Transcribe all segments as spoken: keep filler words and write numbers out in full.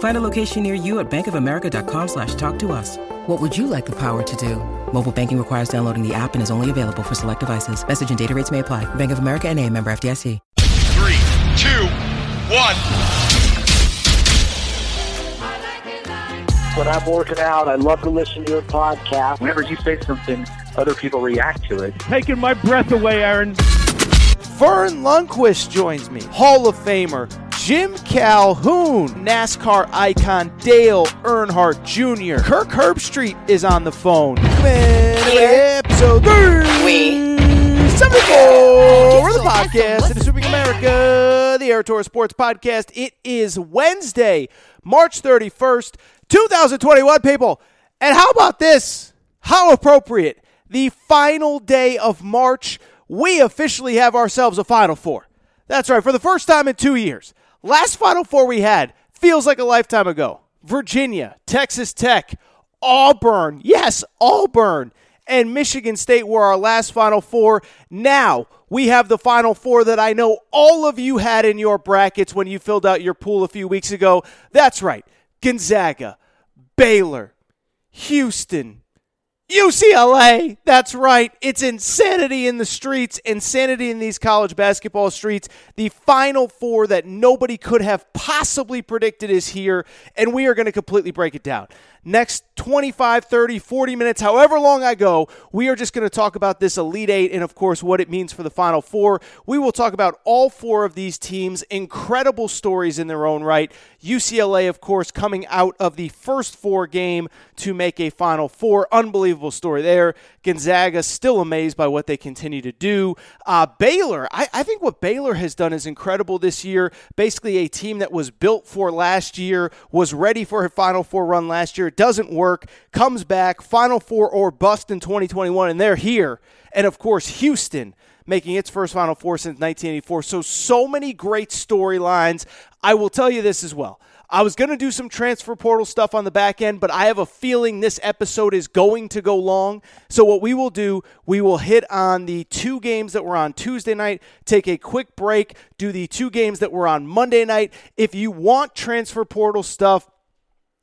Find a location near you at bankofamerica.com slash talk to us. What would you like the power to do? Mobile banking requires downloading the app and is only available for select devices. Message and data rates may apply. Bank of America N A, member F D I C. Two, one. When I'm working out, I love to listen to your podcast. Whenever you say something, other people react to it. Taking my breath away, Aaron. Vern Lundquist joins me. Hall of Famer Jim Calhoun. NASCAR icon Dale Earnhardt Junior Kirk Herbstreit is on the phone. Man, episode three. seventy-four We're the podcast of Assuming America, the Aaron Torres Sports Podcast. It is Wednesday, March thirty-first, twenty twenty-one, people. And how about this? How appropriate. The final day of March, we officially have ourselves a Final Four. That's right, for the first time in two years. Last Final Four we had feels like a lifetime ago. Virginia, Texas Tech, Auburn. Yes, Auburn. And Michigan State were our last Final Four. Now we have the Final Four that I know all of you had in your brackets when you filled out your pool a few weeks ago. That's right. Gonzaga, Baylor, Houston, U C L A. That's right. It's insanity in the streets, insanity in these college basketball streets. The Final Four that nobody could have possibly predicted is here, and we are going to completely break it down. Next twenty-five, thirty, forty minutes, however long I go, we are just going to talk about this Elite Eight and, of course, what it means for the Final Four. We will talk about all four of these teams, incredible stories in their own right. U C L A, of course, coming out of the first four game to make a Final Four. Unbelievable story there. Gonzaga still amazed by what they continue to do. Uh, Baylor, I, I think what Baylor has done is incredible this year. Basically a team that was built for last year, was ready for a Final Four run last year, doesn't work, comes back, Final Four or bust in twenty twenty-one, and they're here. And, of course, Houston making its first Final Four since nineteen eighty-four. So, so many great storylines. I will tell you this as well. I was going to do some transfer portal stuff on the back end, but I have a feeling this episode is going to go long. So what we will do, we will hit on the two games that were on Tuesday night, take a quick break, do the two games that were on Monday night. If you want transfer portal stuff,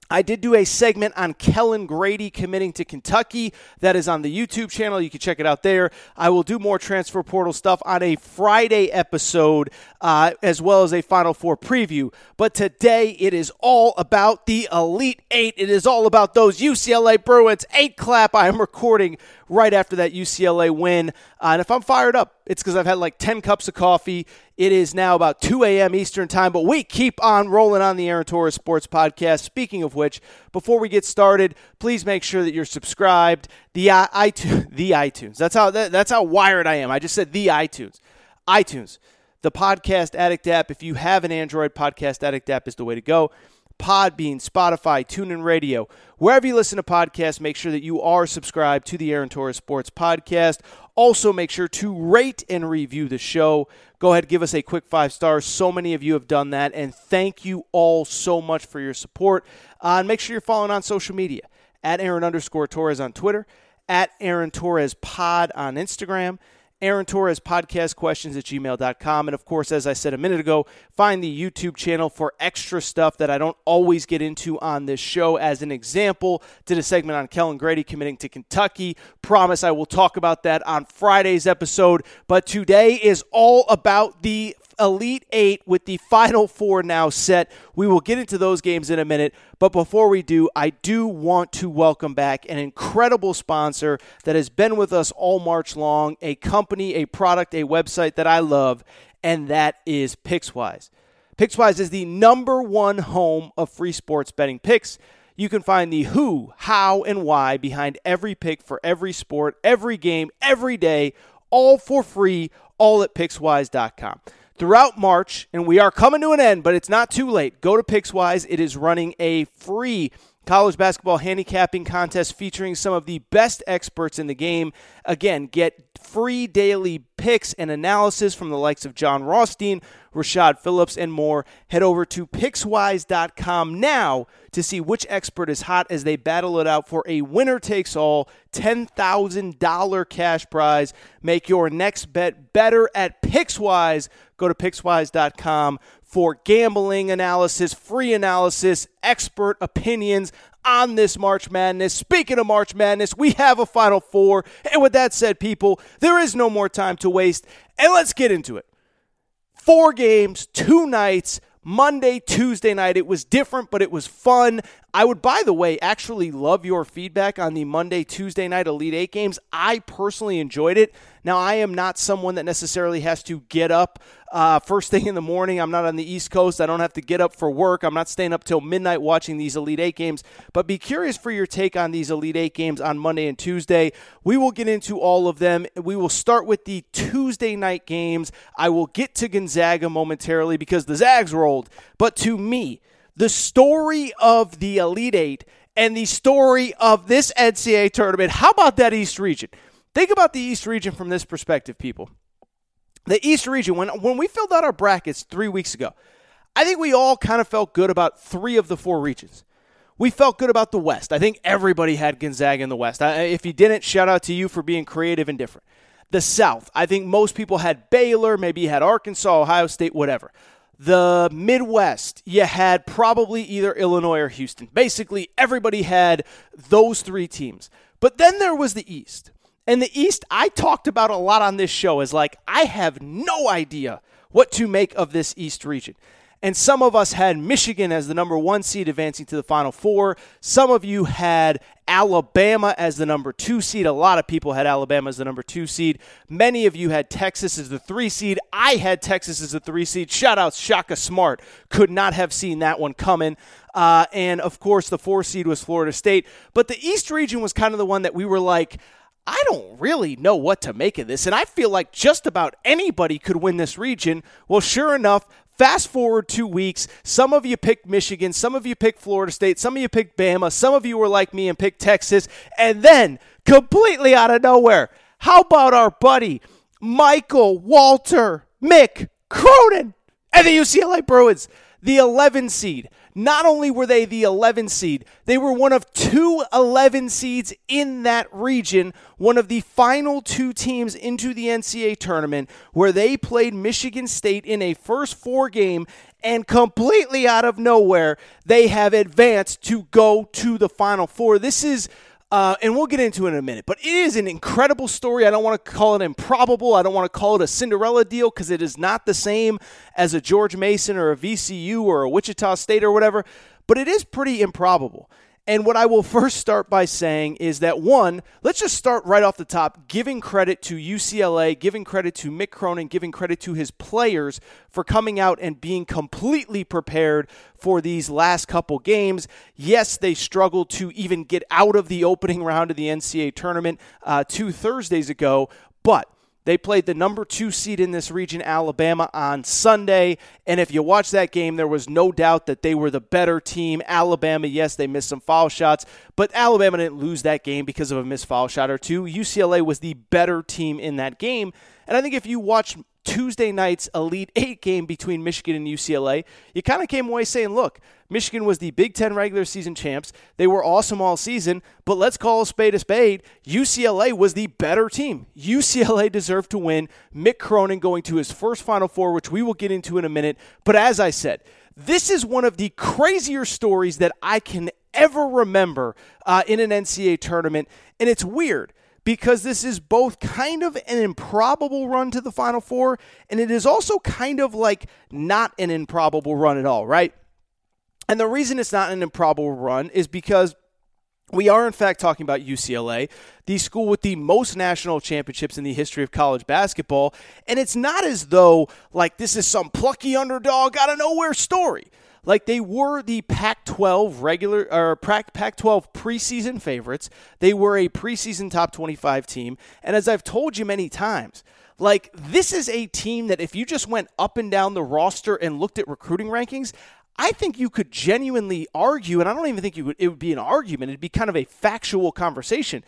I did do a segment on Kellen Grady committing to Kentucky. That is on the YouTube channel. You can check it out there. I will do more transfer portal stuff on a Friday episode uh, as well as a Final Four preview. But today it is all about the Elite Eight. It is all about those U C L A Bruins. Eight clap. I am recording right after that U C L A win. Uh, and if I'm fired up, it's because I've had like ten cups of coffee. It is now about two a.m. Eastern time, but we keep on rolling on the Aaron Torres Sports Podcast. Speaking of which, before we get started, please make sure that you're subscribed. The uh, iTunes, the iTunes. That's how that, that's how wired I am. I just said the iTunes, iTunes, the Podcast Addict app. If you have an Android, Podcast Addict app is the way to go. Podbean, Spotify, TuneIn Radio, wherever you listen to podcasts, make sure that you are subscribed to the Aaron Torres Sports Podcast. Also, make sure to rate and review the show. Go ahead, give us a quick five stars. So many of you have done that, and thank you all so much for your support. Uh, and make sure you're following on social media, at Aaron underscore Torres on Twitter, at Aaron Torres Pod on Instagram, Aaron Torres Podcast Questions at gmail dot com. And, of course, as I said a minute ago, find the YouTube channel for extra stuff that I don't always get into on this show. As an example, did a segment on Kellen Grady committing to Kentucky. Promise I will talk about that on Friday's episode. But today is all about the Elite Eight with the Final Four now set. We will get into those games in a minute, but before we do, I do want to welcome back an incredible sponsor that has been with us all March long, a company, a product, a website that I love, and that is PicksWise. PicksWise is the number one home of free sports betting picks. You can find the who, how, and why behind every pick for every sport, every game, every day, all for free, all at PicksWise dot com. Throughout March, and we are coming to an end, but it's not too late. Go to PicksWise. It is running a free college basketball handicapping contest featuring some of the best experts in the game. Again, get free daily picks and analysis from the likes of John Rothstein, Rashad Phillips, and more. Head over to PicksWise dot com now to see which expert is hot as they battle it out for a winner-takes-all ten thousand dollars cash prize. Make your next bet better at PicksWise. Go to PicksWise dot com for gambling analysis, free analysis, expert opinions on this March Madness. Speaking of March Madness, we have a Final Four. And with that said, people, there is no more time to waste. And let's get into it. Four games, two nights, Monday, Tuesday night. It was different, but it was fun. I would, by the way, actually love your feedback on the Monday, Tuesday night Elite Eight games. I personally enjoyed it. Now, I am not someone that necessarily has to get up uh, first thing in the morning. I'm not on the East Coast. I don't have to get up for work. I'm not staying up till midnight watching these Elite Eight games. But be curious for your take on these Elite Eight games on Monday and Tuesday. We will get into all of them. We will start with the Tuesday night games. I will get to Gonzaga momentarily because the Zags rolled. But to me, the story of the Elite Eight and the story of this N C double A tournament, how about that East region? Think about the East region from this perspective, people. The East region, when, when we filled out our brackets three weeks ago, I think we all kind of felt good about three of the four regions. We felt good about the West. I think everybody had Gonzaga in the West. I, if you didn't, shout out to you for being creative and different. The South, I think most people had Baylor, maybe you had Arkansas, Ohio State, whatever. The Midwest, you had probably either Illinois or Houston. Basically, everybody had those three teams. But then there was the East. And the East, I talked about a lot on this show, is like, I have no idea what to make of this East region. And some of us had Michigan as the number one seed advancing to the Final Four. Some of you had Alabama as the number two seed. A lot of people had Alabama as the number two seed. Many of you had Texas as the three seed. I had Texas as the three seed. Shout out Shaka Smart. Could not have seen that one coming. Uh, and, of course, the four seed was Florida State. But the East region was kind of the one that we were like, I don't really know what to make of this, and I feel like just about anybody could win this region. Well, sure enough, fast forward two weeks, some of you picked Michigan, some of you picked Florida State, some of you picked Bama, some of you were like me and picked Texas, and then completely out of nowhere, how about our buddy Michael Walter Mick Cronin and the U C L A Bruins, the eleven seed. Not only were they the eleven seed, they were one of two eleven seeds in that region, one of the final two teams into the N C double A tournament, where they played Michigan State in a first four game, and completely out of nowhere, they have advanced to go to the Final Four. This is, uh, and we'll get into it in a minute, but it is an incredible story. I don't want to call it improbable. I don't want to call it a Cinderella deal because it is not the same as a George Mason or a V C U or a Wichita State or whatever, but it is pretty improbable. And what I will first start by saying is that, one, let's just start right off the top, giving credit to U C L A, giving credit to Mick Cronin, giving credit to his players for coming out and being completely prepared for these last couple games. Yes, they struggled to even get out of the opening round of the N C double A tournament uh, two Thursdays ago, but they played the number two seed in this region, Alabama, on Sunday. And if you watch that game, there was no doubt that they were the better team. Alabama, yes, they missed some foul shots, but Alabama didn't lose that game because of a missed foul shot or two. U C L A was the better team in that game. And I think if you watch Tuesday night's Elite Eight game between Michigan and U C L A, you kind of came away saying, look, Michigan was the Big Ten regular season champs. They were awesome all season, but let's call a spade a spade. U C L A was the better team. U C L A deserved to win. Mick Cronin going to his first Final Four, which we will get into in a minute. But as I said, this is one of the crazier stories that I can ever remember uh, in an N C double A tournament, and it's weird, because this is both kind of an improbable run to the Final Four, and it is also kind of like not an improbable run at all, right? And the reason it's not an improbable run is because We are, in fact, talking about U C L A, the school with the most national championships in the history of college basketball. And it's not as though, like, this is some plucky underdog out of nowhere story. Like, they were the Pac twelve regular or Pac twelve preseason favorites. They were a preseason top twenty-five team. And as I've told you many times, like, this is a team that if you just went up and down the roster and looked at recruiting rankings, I think you could genuinely argue, and I don't even think you would, it would be an argument. It'd be kind of a factual conversation.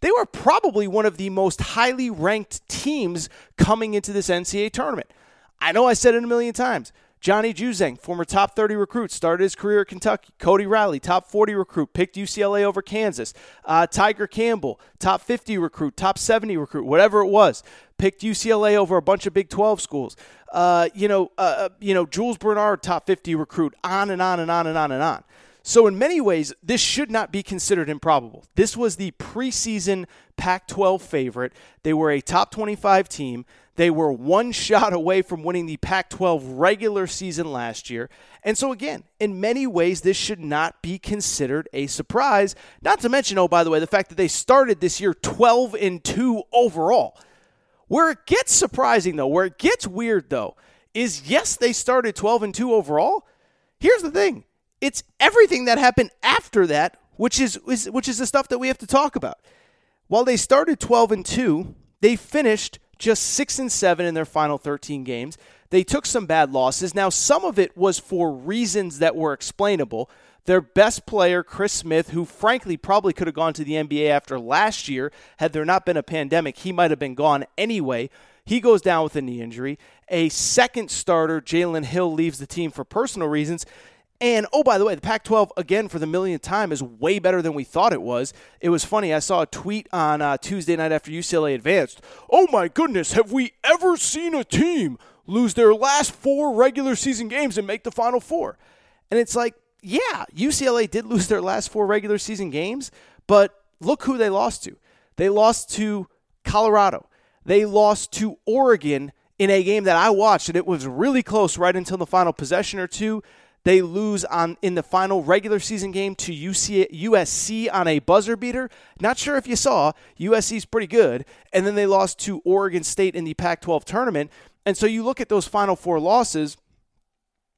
They were probably one of the most highly ranked teams coming into this N C double A tournament. I know I said it a million times. Johnny Juzang, former top thirty recruit, started his career at Kentucky. Cody Riley, top forty recruit, picked U C L A over Kansas. Uh, Tiger Campbell, top fifty recruit, top seventy recruit, whatever it was, picked U C L A over a bunch of Big twelve schools. Uh, you know, uh, you know, Jules Bernard, top fifty recruit, on and on and on and on and on. So in many ways, this should not be considered improbable. This was the preseason Pac twelve favorite. They were a top twenty-five team. They were one shot away from winning the Pac twelve regular season last year. And so again, in many ways, this should not be considered a surprise. Not to mention, oh, by the way, the fact that they started this year twelve and two overall. Where it gets surprising, though, where it gets weird, though, is yes, they started twelve and two overall. Here's the thing. It's everything that happened after that, which is, is which is the stuff that we have to talk about. While they started twelve and two, they finished just six and seven in their final thirteen games. They took some bad losses. Now, some of it was for reasons that were explainable. Their best player, Chris Smith, who frankly probably could have gone to the N B A after last year, had there not been a pandemic, he might have been gone anyway. He goes down with a knee injury. A second starter, Jalen Hill, leaves the team for personal reasons. And, oh, by the way, the Pac twelve, again, for the millionth time, is way better than we thought it was. It was funny. I saw a tweet on uh, Tuesday night after U C L A advanced. Oh, my goodness, have we ever seen a team lose their last four regular season games and make the Final Four? And it's like, yeah, U C L A did lose their last four regular season games, but look who they lost to. They lost to Colorado. They lost to Oregon in a game that I watched, and it was really close right until the final possession or two. They lose on in the final regular season game to U C, U S C on a buzzer beater. Not sure if you saw, U S C's pretty good. And then they lost to Oregon State in the Pac twelve tournament. And so you look at those Final Four losses,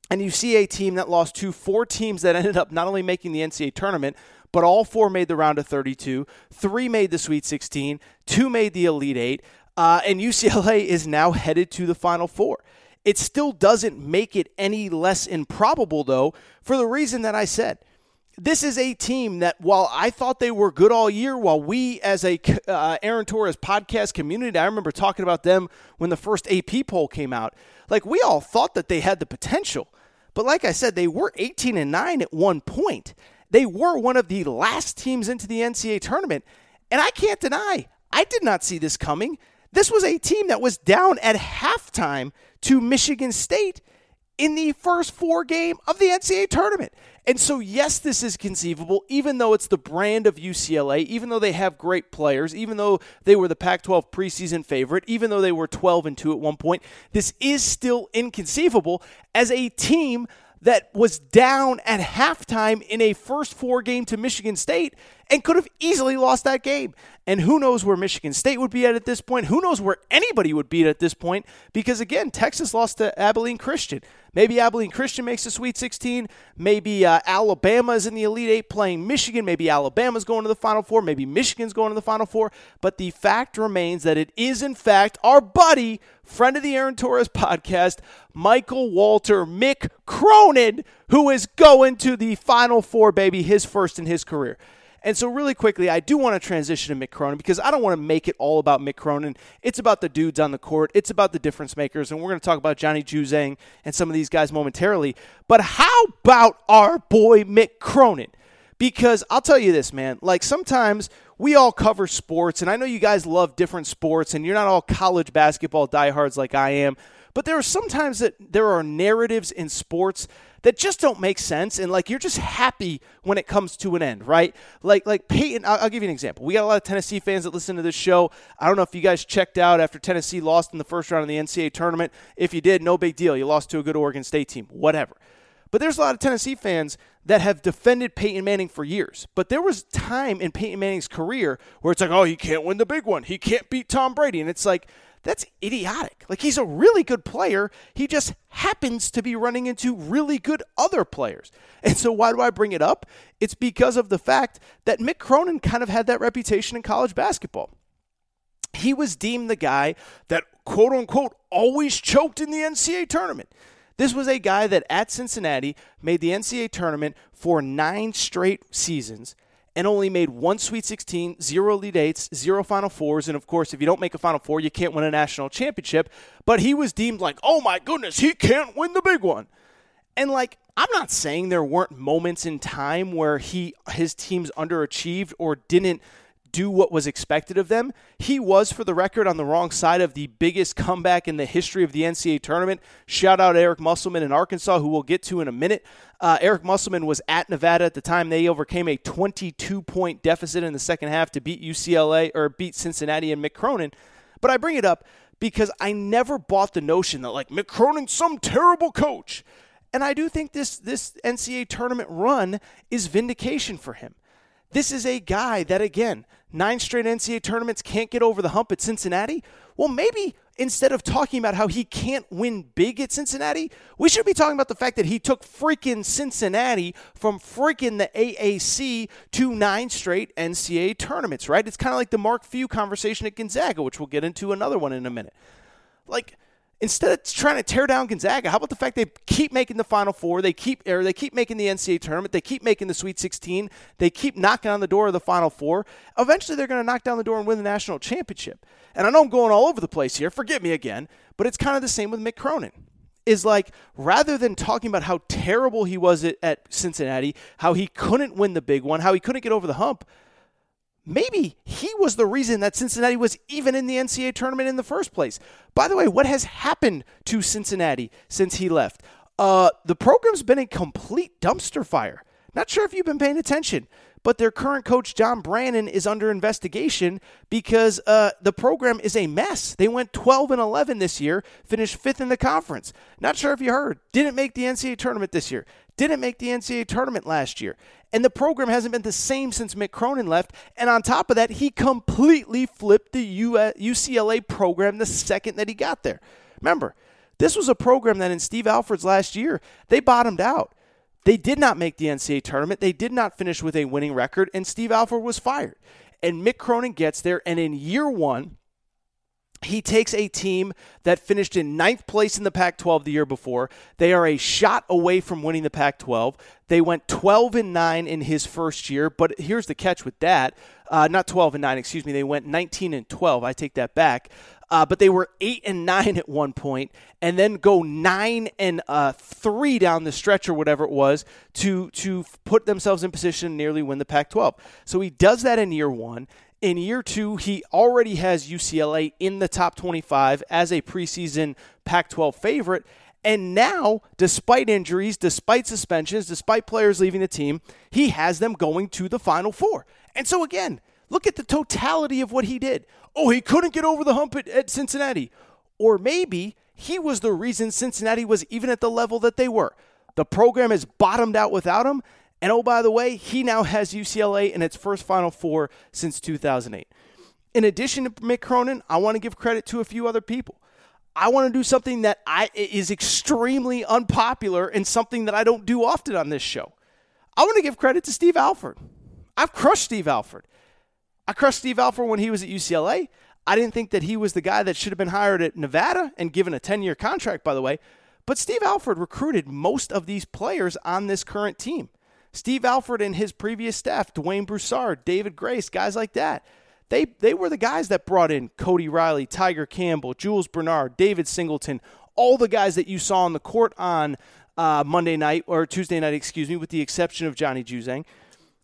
and you see a team that lost to four teams that ended up not only making the N C double A tournament, but all four made the round of thirty-two. Three made the Sweet sixteen. Two made the Elite Eight. Uh, and U C L A is now headed to the Final Four. It still doesn't make it any less improbable, though, for the reason that I said. This is a team that, while I thought they were good all year, while we as a uh, Aaron Torres podcast community, I remember talking about them when the first A P poll came out, like we all thought that they had the potential. But like I said, they were eighteen and nine at one point. They were one of the last teams into the N C double A tournament. And I can't deny, I did not see this coming. This was a team that was down at halftime to Michigan State in the first four game of the N C double A tournament. And so, yes, this is conceivable, even though it's the brand of U C L A, even though they have great players, even though they were the Pac twelve preseason favorite, even though they were twelve and two at one point, this is still inconceivable as a team that was down at halftime in a first four game to Michigan State and could have easily lost that game. And who knows where Michigan State would be at at this point? Who knows where anybody would be at this point? Because, again, Texas lost to Abilene Christian. Maybe Abilene Christian makes the Sweet sixteen. Maybe uh, Alabama is in the Elite Eight playing Michigan. Maybe Alabama's going to the Final Four. Maybe Michigan's going to the Final Four. But the fact remains that it is, in fact, our buddy, friend of the Aaron Torres podcast, Michael Walter, Mick Cronin, who is going to the Final Four, baby, his first in his career. And so really quickly, I do want to transition to Mick Cronin because I don't want to make it all about Mick Cronin. It's about the dudes on the court. It's about the difference makers. And we're going to talk about Johnny Juzang and some of these guys momentarily. But how about our boy Mick Cronin? Because I'll tell you this, man, like sometimes we all cover sports, and I know you guys love different sports, and you're not all college basketball diehards like I am. But there are sometimes that there are narratives in sports that just don't make sense, and like you're just happy when it comes to an end, right? Like like Peyton, I'll, I'll give you an example. We got a lot of Tennessee fans that listen to this show. I don't know if you guys checked out after Tennessee lost in the first round of the N C double A tournament. If you did, no big deal. You lost to a good Oregon State team, whatever. But there's a lot of Tennessee fans that have defended Peyton Manning for years. But there was time in Peyton Manning's career where it's like, oh, he can't win the big one. He can't beat Tom Brady. And it's like, that's idiotic. Like, he's a really good player. He just happens to be running into really good other players. And so why do I bring it up? It's because of the fact that Mick Cronin kind of had that reputation in college basketball. He was deemed the guy that, quote unquote, always choked in the N C A A tournament. This was a guy that at Cincinnati made the N C A A tournament for nine straight seasons and only made one Sweet sixteen, zero Elite Eights, zero Final Fours. And, of course, if you don't make a Final Four, you can't win a national championship. But he was deemed like, oh, my goodness, he can't win the big one. And, like, I'm not saying there weren't moments in time where he his teams underachieved or didn't do what was expected of them. He was, for the record, on the wrong side of the biggest comeback in the history of the N C A A tournament. Shout out Eric Musselman in Arkansas, who we'll get to in a minute. Uh, Eric Musselman was at Nevada at the time. They overcame a twenty-two point deficit in the second half to beat U C L A or beat Cincinnati and Mick Cronin. But I bring it up because I never bought the notion that, like, Mick Cronin's some terrible coach. And I do think this this N C A A tournament run is vindication for him. This is a guy that, again, nine straight N C A A tournaments, can't get over the hump at Cincinnati. Well, maybe instead of talking about how he can't win big at Cincinnati, we should be talking about the fact that he took freaking Cincinnati from freaking the A A C to nine straight N C A A tournaments, right? It's kind of like the Mark Few conversation at Gonzaga, which we'll get into another one in a minute. Like, instead of trying to tear down Gonzaga, how about the fact they keep making the Final Four, they keep or they keep making the N C A A tournament, they keep making the Sweet sixteen, they keep knocking on the door of the Final Four. Eventually, they're going to knock down the door and win the national championship. And I know I'm going all over the place here, forgive me again, but it's kind of the same with Mick Cronin. Is like, rather than talking about how terrible he was at, at Cincinnati, how he couldn't win the big one, how he couldn't get over the hump, maybe he was the reason that Cincinnati was even in the N C A A tournament in the first place. By the way, what has happened to Cincinnati since he left? Uh, the program's been a complete dumpster fire. Not sure if you've been paying attention, but their current coach, John Brannon, is under investigation because uh, the program is a mess. They went twelve and eleven this year, finished fifth in the conference. Not sure if you heard, didn't make the N C A A tournament this year. Didn't make the N C A A tournament last year. And the program hasn't been the same since Mick Cronin left. And on top of that, he completely flipped the U C L A program the second that he got there. Remember, this was a program that in Steve Alford's last year, they bottomed out. They did not make the N C A A tournament. They did not finish with a winning record. And Steve Alford was fired. And Mick Cronin gets there. And in year one, he takes a team that finished in ninth place in the Pac twelve the year before. They are a shot away from winning the Pac twelve. They went twelve and nine in his first year, but here's the catch with that. Uh, not twelve and nine, excuse me. They went nineteen and twelve. I take that back. Uh, but they were eight and nine at one point and then go nine and three down the stretch or whatever it was to, to put themselves in position to nearly win the Pac twelve. So he does that in year one. In year two, he already has U C L A in the top twenty-five as a preseason Pac twelve favorite. And now, despite injuries, despite suspensions, despite players leaving the team, he has them going to the Final Four. And so again, look at the totality of what he did. Oh, he couldn't get over the hump at, at Cincinnati. Or maybe he was the reason Cincinnati was even at the level that they were. The program has bottomed out without him. And, oh, by the way, he now has U C L A in its first Final Four since two thousand eight. In addition to Mick Cronin, I want to give credit to a few other people. I want to do something that I is extremely unpopular and something that I don't do often on this show. I want to give credit to Steve Alford. I've crushed Steve Alford. I crushed Steve Alford when he was at U C L A. I didn't think that he was the guy that should have been hired at Nevada and given a ten-year contract, by the way. But Steve Alford recruited most of these players on this current team. Steve Alford and his previous staff, Dwayne Broussard, David Grace, guys like that, they they were the guys that brought in Cody Riley, Tiger Campbell, Jules Bernard, David Singleton, all the guys that you saw on the court on uh, Monday night, or Tuesday night, excuse me, with the exception of Johnny Juzang.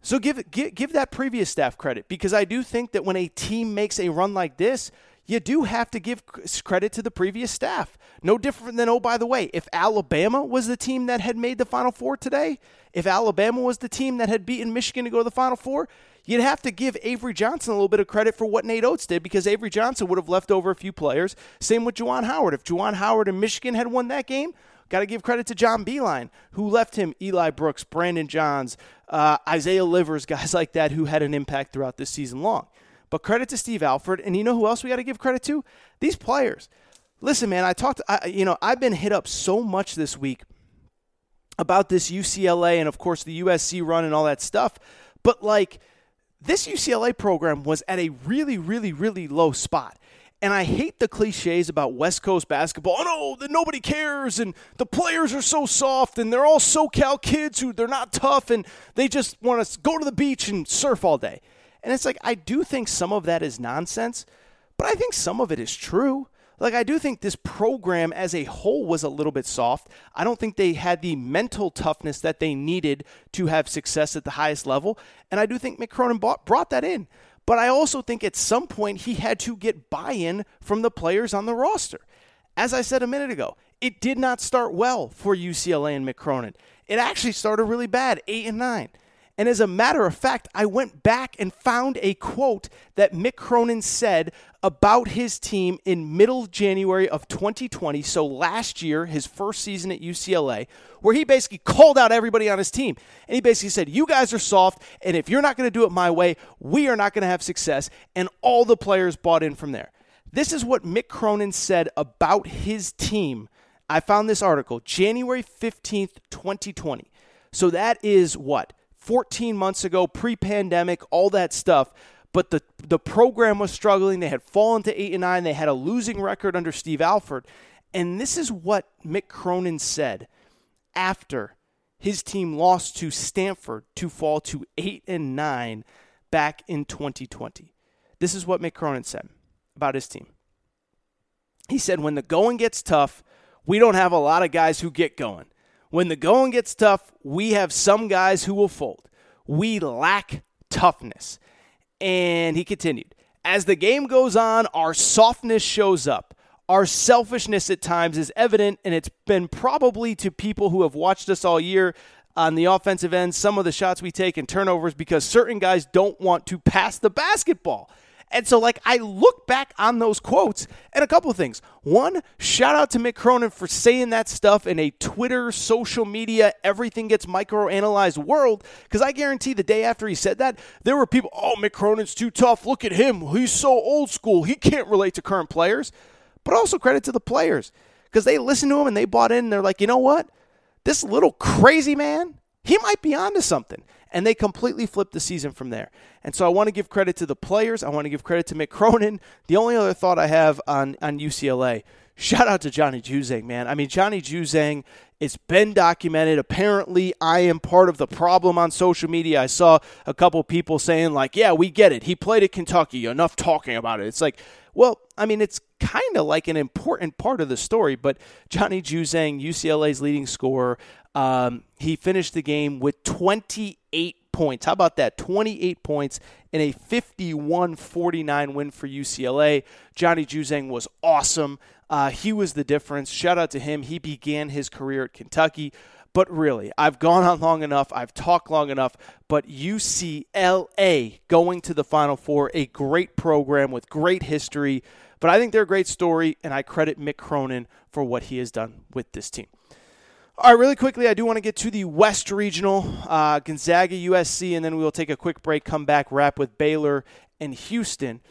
So give, give, give that previous staff credit, because I do think that when a team makes a run like this, you do have to give credit to the previous staff. No different than, oh, by the way, if Alabama was the team that had made the Final Four today, if Alabama was the team that had beaten Michigan to go to the Final Four, you'd have to give Avery Johnson a little bit of credit for what Nate Oates did, because Avery Johnson would have left over a few players. Same with Juwan Howard. If Juwan Howard and Michigan had won that game, Got to give credit to John Beilein, who left him Eli Brooks, Brandon Johns, uh, Isaiah Livers, guys like that who had an impact throughout this season long. But credit to Steve Alford, and you know who else we got to give credit to? These players. Listen, man, I talked. I, you know, I've been hit up so much this week about this U C L A and, of course, the U S C run and all that stuff. But, like, this U C L A program was at a really, really, really low spot. And I hate the cliches about West Coast basketball. Oh, no, that nobody cares, and the players are so soft, and they're all SoCal kids who they're not tough, and they just want to go to the beach and surf all day. And it's like, I do think some of that is nonsense, but I think some of it is true. Like, I do think this program as a whole was a little bit soft. I don't think they had the mental toughness that they needed to have success at the highest level. And I do think Mick Cronin bought, brought that in. But I also think at some point he had to get buy-in from the players on the roster. As I said a minute ago, it did not start well for U C L A and Mick Cronin. It actually started really bad, eight and nine. And as a matter of fact, I went back and found a quote that Mick Cronin said about his team in middle January of twenty twenty, so last year, his first season at U C L A, where he basically called out everybody on his team. And he basically said, you guys are soft, and if you're not going to do it my way, we are not going to have success. And all the players bought in from there. This is what Mick Cronin said about his team. I found this article, January fifteenth, twenty twenty. So that is what? fourteen months ago, pre-pandemic, all that stuff. But the the program was struggling. They had fallen to eight and nine. They had a losing record under Steve Alford. And this is what Mick Cronin said after his team lost to Stanford to fall to eight and nine back in twenty twenty. This is what Mick Cronin said about his team. He said, when the going gets tough, we don't have a lot of guys who get going. When the going gets tough, we have some guys who will fold. We lack toughness. And he continued, as the game goes on, our softness shows up. Our selfishness at times is evident, and it's been probably to people who have watched us all year on the offensive end, some of the shots we take and turnovers because certain guys don't want to pass the basketball. And so, like, I look back on those quotes, and a couple of things. One, shout out to Mick Cronin for saying that stuff in a Twitter, social media, everything gets micro-analyzed world, because I guarantee the day after he said that, there were people, oh, Mick Cronin's too tough, look at him, he's so old school, he can't relate to current players. But also credit to the players, because they listened to him and they bought in, and they're like, you know what? This little crazy man, he might be onto something. And they completely flipped the season from there. And so I want to give credit to the players. I want to give credit to Mick Cronin. The only other thought I have on, on U C L A, shout out to Johnny Juzang, man. I mean, Johnny Juzang, it's been documented. Apparently, I am part of the problem on social media. I saw a couple people saying, like, yeah, we get it. He played at Kentucky. Enough talking about it. It's like, well, I mean, it's kind of like an important part of the story. But Johnny Juzang, U C L A's leading scorer, Um, he finished the game with twenty-eight points. How about that? twenty-eight points in a fifty-one forty-nine win for U C L A. Johnny Juzang was awesome. Uh, he was the difference. Shout out to him. He began his career at Kentucky. But really, I've gone on long enough. I've talked long enough. But U C L A going to the Final Four, a great program with great history. But I think they're a great story, and I credit Mick Cronin for what he has done with this team. All right, really quickly, I do want to get to the West Regional, uh, Gonzaga, U S C, and then we will take a quick break, come back, wrap with Baylor and Houston.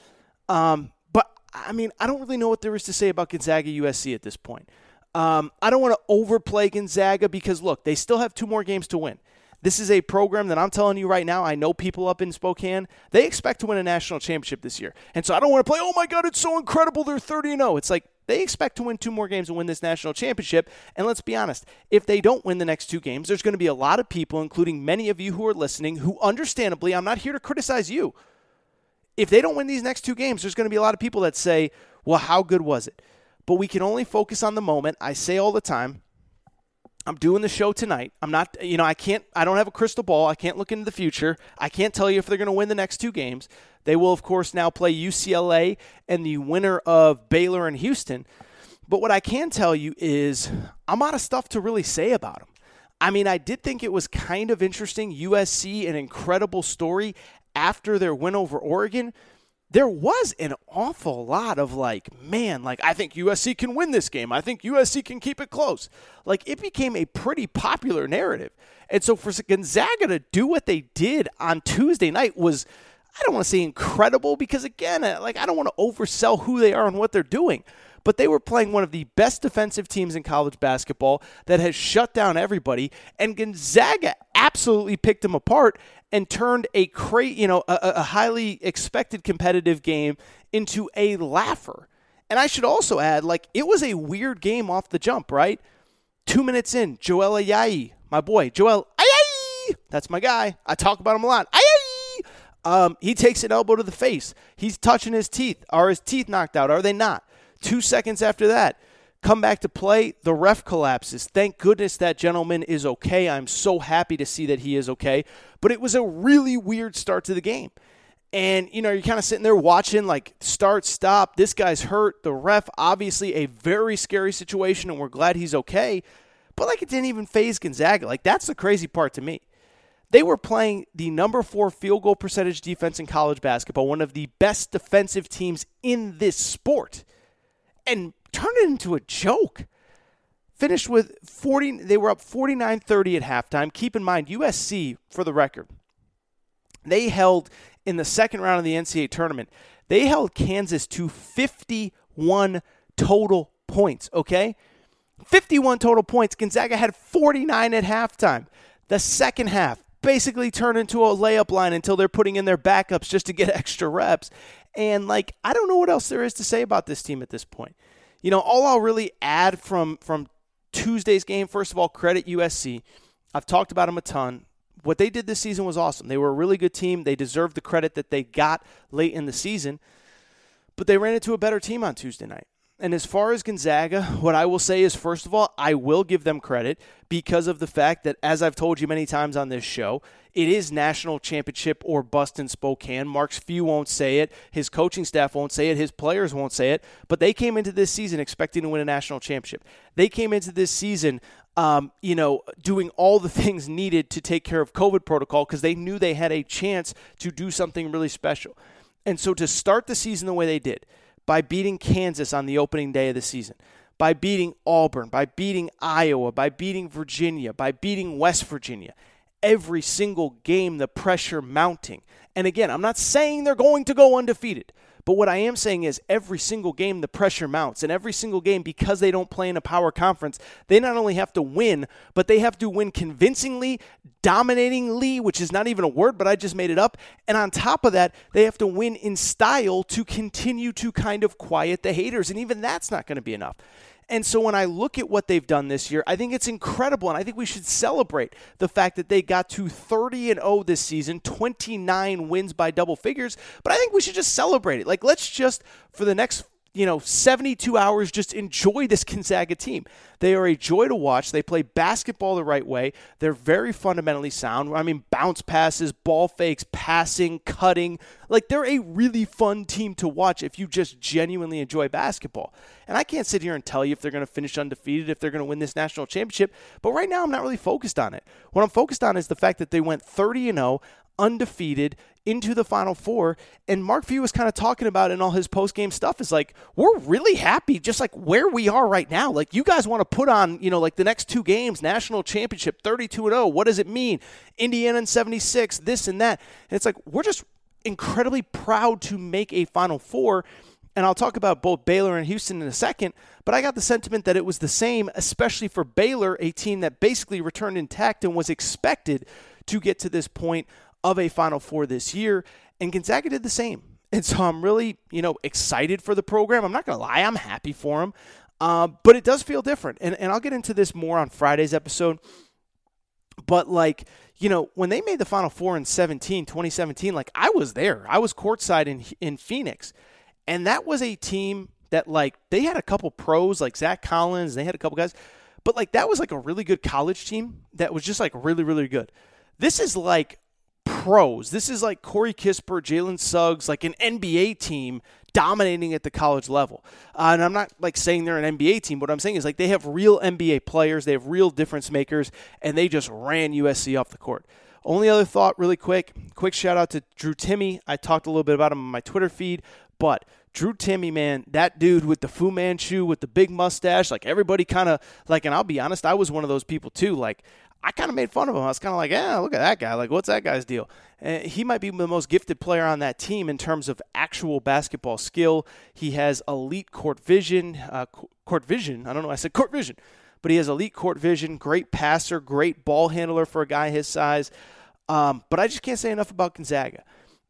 Um, but, I mean, I don't really know what there is to say about Gonzaga, U S C at this point. Um, I don't want to overplay Gonzaga because, look, they still have two more games to win. This is a program that I'm telling you right now, I know people up in Spokane, they expect to win a national championship this year. And so I don't want to play, oh, my God, it's so incredible, they're thirty and oh. It's like, they expect to win two more games and win this national championship. And let's be honest, if they don't win the next two games, there's going to be a lot of people, including many of you who are listening, who understandably, I'm not here to criticize you. If they don't win these next two games, there's going to be a lot of people that say, well, how good was it? But we can only focus on the moment. I say all the time, I'm doing the show tonight. I'm not, you know, I can't, I don't have a crystal ball. I can't look into the future. I can't tell you if they're going to win the next two games. They will, of course, now play U C L A and the winner of Baylor and Houston. But what I can tell you is I'm out of stuff to really say about them. I mean, I did think it was kind of interesting. U S C, an incredible story after their win over Oregon. there was an awful lot of like, man, like I think U S C can win this game. I think U S C can keep it close. Like it became a pretty popular narrative. And so for Gonzaga to do what they did on Tuesday night was, I don't want to say incredible because, again, like I don't want to oversell who they are and what they're doing. But they were playing one of the best defensive teams in college basketball that has shut down everybody. And Gonzaga absolutely picked them apart and turned a cra- you know, a, a highly expected competitive game into a laugher. And I should also add, like, it was a weird game off the jump, right? Two minutes in, Joel Ayayi, my boy, Joel Ayayi, that's my guy. I talk about him a lot. Ayayi, um, he takes an elbow to the face. He's touching his teeth. Are his teeth knocked out? Are they not? Two seconds after that, come back to play, the ref collapses. Thank goodness that gentleman is okay. I'm so happy to see that he is okay. But it was a really weird start to the game. And, you know, you're kind of sitting there watching, like, start, stop, this guy's hurt, the ref, obviously a very scary situation, and we're glad he's okay. But, like, it didn't even faze Gonzaga. Like, that's the crazy part to me. They were playing the number four field goal percentage defense in college basketball, one of the best defensive teams in this sport, and turned it into a joke. Finished with forty, they were up forty-nine thirty at halftime. Keep in mind, U S C, for the record, they held in the second round of the N C double A tournament, they held Kansas to fifty-one total points, okay? fifty-one total points. Gonzaga had forty-nine at halftime. The second half basically turned into a layup line until they're putting in their backups just to get extra reps. And, like, I don't know what else there is to say about this team at this point. You know, all I'll really add from, from Tuesday's game, first of all, credit U S C. I've talked about them a ton. What they did this season was awesome. They were a really good team. They deserved the credit that they got late in the season. But they ran into a better team on Tuesday night. And as far as Gonzaga, what I will say is, first of all, I will give them credit because of the fact that, as I've told you many times on this show, it is national championship or bust in Spokane. Mark Few won't say it. His coaching staff won't say it. His players won't say it. But they came into this season expecting to win a national championship. They came into this season, um, you know, doing all the things needed to take care of COVID protocol because they knew they had a chance to do something really special. And so to start the season the way they did, by beating Kansas on the opening day of the season, by beating Auburn, by beating Iowa, by beating Virginia, by beating West Virginia. Every single game, the pressure mounting. And again, I'm not saying they're going to go undefeated, but what I am saying is every single game, the pressure mounts. And every single game, because they don't play in a power conference, they not only have to win, but they have to win convincingly, dominatingly, which is not even a word, but I just made it up. And on top of that, they have to win in style to continue to kind of quiet the haters. And even that's not going to be enough. And so when I look at what they've done this year, I think it's incredible, and I think we should celebrate the fact that they got to thirty and oh this season, twenty-nine wins by double figures, but I think we should just celebrate it. Like, let's just, for the next, you know, seventy-two hours, just enjoy this Gonzaga team. They are a joy to watch. They play basketball the right way. They're very fundamentally sound. I mean, bounce passes, ball fakes, passing, cutting. Like, they're a really fun team to watch if you just genuinely enjoy basketball. And I can't sit here and tell you if they're going to finish undefeated, if they're going to win this national championship. But right now, I'm not really focused on it. What I'm focused on is the fact that they went thirty and oh, undefeated, into the Final Four, and Mark Few was kind of talking about in all his post-game stuff is like, we're really happy just like where we are right now. Like, you guys want to put on, you know, like the next two games, national championship, thirty-two and oh, what does it mean? Indiana in seventy-six, this and that. And it's like, we're just incredibly proud to make a Final Four, and I'll talk about both Baylor and Houston in a second, but I got the sentiment that it was the same, especially for Baylor, a team that basically returned intact and was expected to get to this point of a Final Four this year, and Gonzaga did the same. And so I'm really, you know, excited for the program. I'm not going to lie. I'm happy for them. Uh, but it does feel different. And, and I'll get into this more on Friday's episode. But, like, you know, when they made the Final Four in seventeen, twenty seventeen, like, I was there. I was courtside in in Phoenix. And that was a team that, like, they had a couple pros, like Zach Collins. They had a couple guys. But, like, that was, like, a really good college team that was just, like, really, really good. This is, like, pros. This is like Corey Kispert, Jalen Suggs, like an N B A team dominating at the college level. Uh, and I'm not like saying they're an N B A team. What I'm saying is like they have real N B A players. They have real difference makers, and they just ran U S C off the court. Only other thought really quick, quick shout out to Drew Timme. I talked a little bit about him on my Twitter feed, but Drew Timme, man, that dude with the Fu Manchu, with the big mustache, like everybody kind of like, and I'll be honest, I was one of those people too. Like I kind of made fun of him. I was kind of like, yeah, look at that guy. Like, what's that guy's deal? And he might be the most gifted player on that team in terms of actual basketball skill. He has elite court vision, uh, court vision. I don't know. I said court vision, but he has elite court vision, great passer, great ball handler for a guy his size. Um, but I just can't say enough about Gonzaga.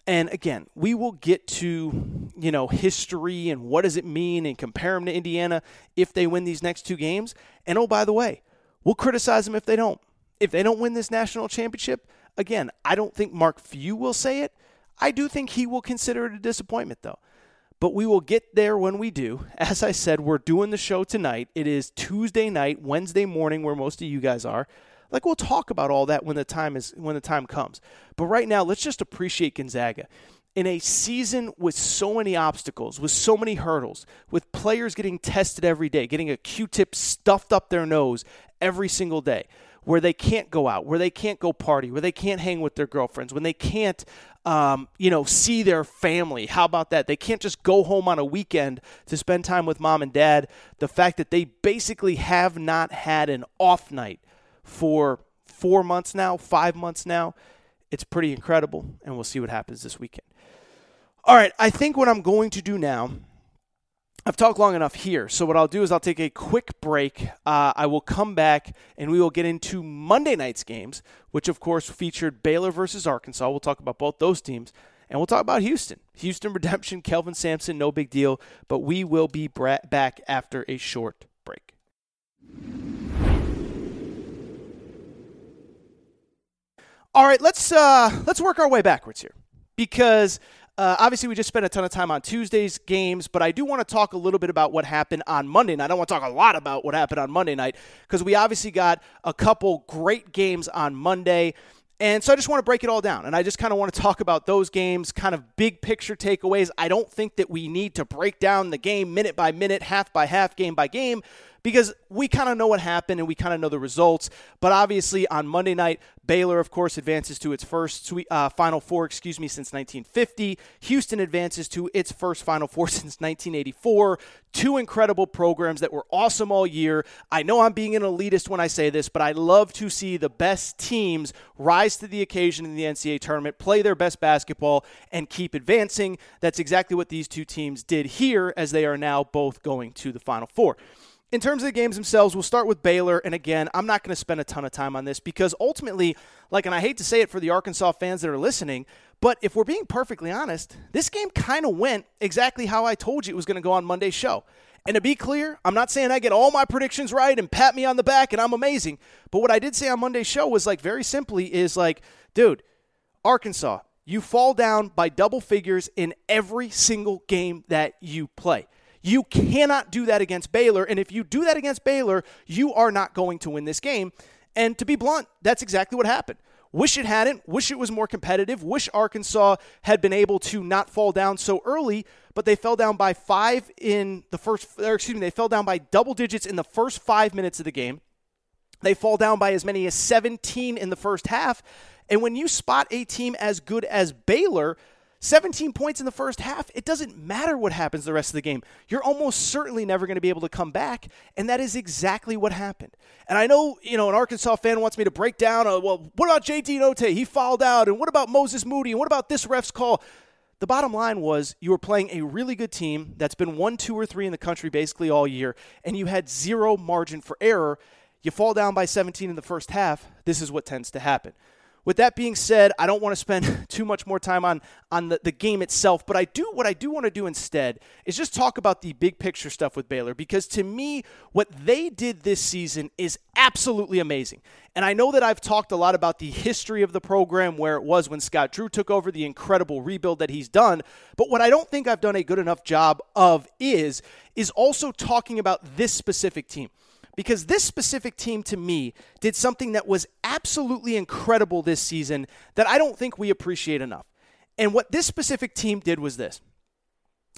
And again, we will get to, you know, history and what does it mean and compare them to Indiana if they win these next two games. And oh, by the way, we'll criticize them if they don't. If they don't win this national championship, again, I don't think Mark Few will say it. I do think he will consider it a disappointment, though. But we will get there when we do. As I said, we're doing the show tonight. It is Tuesday night, Wednesday morning, where most of you guys are. Like, we'll talk about all that when the time is when the time comes. But right now, let's just appreciate Gonzaga. In a season with so many obstacles, with so many hurdles, with players getting tested every day, getting a Q-tip stuffed up their nose every single day, where they can't go out, where they can't go party, where they can't hang with their girlfriends, when they can't, um, you know, see their family. How about that? They can't just go home on a weekend to spend time with mom and dad. The fact that they basically have not had an off night for four months now, five months now, it's pretty incredible, and we'll see what happens this weekend. All right, I think what I'm going to do now, I've talked long enough here, so what I'll do is I'll take a quick break. Uh, I will come back, and we will get into Monday night's games, which, of course, featured Baylor versus Arkansas. We'll talk about both those teams, and we'll talk about Houston. Houston redemption, Kelvin Sampson, no big deal, but we will be bra- back after a short break. All right, let's, uh, let's work our way backwards here because – Uh, obviously, we just spent a ton of time on Tuesday's games, but I do want to talk a little bit about what happened on Monday night. I don't want to talk a lot about what happened on Monday night because we obviously got a couple great games on Monday, and so I just want to break it all down, and I just kind of want to talk about those games, kind of big picture takeaways. I don't think that we need to break down the game minute by minute, half by half, game by game, because we kind of know what happened and we kind of know the results. But obviously on Monday night, Baylor, of course, advances to its first uh, Final Four, excuse me, since nineteen fifty. Houston advances to its first Final Four since nineteen eighty-four. Two incredible programs that were awesome all year. I know I'm being an elitist when I say this, but I love to see the best teams rise to the occasion in the N C A A tournament, play their best basketball, and keep advancing. That's exactly what these two teams did here, as they are now both going to the Final Four. In terms of the games themselves, we'll start with Baylor, and again, I'm not going to spend a ton of time on this because ultimately, like, and I hate to say it for the Arkansas fans that are listening, but if we're being perfectly honest, this game kind of went exactly how I told you it was going to go on Monday's show. And to be clear, I'm not saying I get all my predictions right and pat me on the back and I'm amazing, but what I did say on Monday's show was, like, very simply is, like, dude, Arkansas, you fall down by double figures in every single game that you play. You cannot do that against Baylor, and if you do that against Baylor, you are not going to win this game. And to be blunt, that's exactly what happened. Wish it hadn't. Wish it was more competitive. Wish Arkansas had been able to not fall down so early, but they fell down by five in the first, or excuse me, they fell down by double digits in the first five minutes of the game. They fall down by as many as seventeen in the first half. And when you spot a team as good as Baylor, seventeen points in the first half, it doesn't matter what happens the rest of the game. You're almost certainly never going to be able to come back, and that is exactly what happened. And I know, you know, an Arkansas fan wants me to break down, uh, well, what about J D Notte? He fouled out, and what about Moses Moody, and what about this ref's call? The bottom line was you were playing a really good team that's been one, two, or three in the country basically all year, and you had zero margin for error. You fall down by seventeen in the first half. This is what tends to happen. With that being said, I don't want to spend too much more time on, on the, the game itself, but I do what I do want to do instead is just talk about the big picture stuff with Baylor, because to me, what they did this season is absolutely amazing. And I know that I've talked a lot about the history of the program, where it was when Scott Drew took over, the incredible rebuild that he's done, but what I don't think I've done a good enough job of is, is also talking about this specific team. Because this specific team, to me, did something that was absolutely incredible this season that I don't think we appreciate enough. And what this specific team did was this.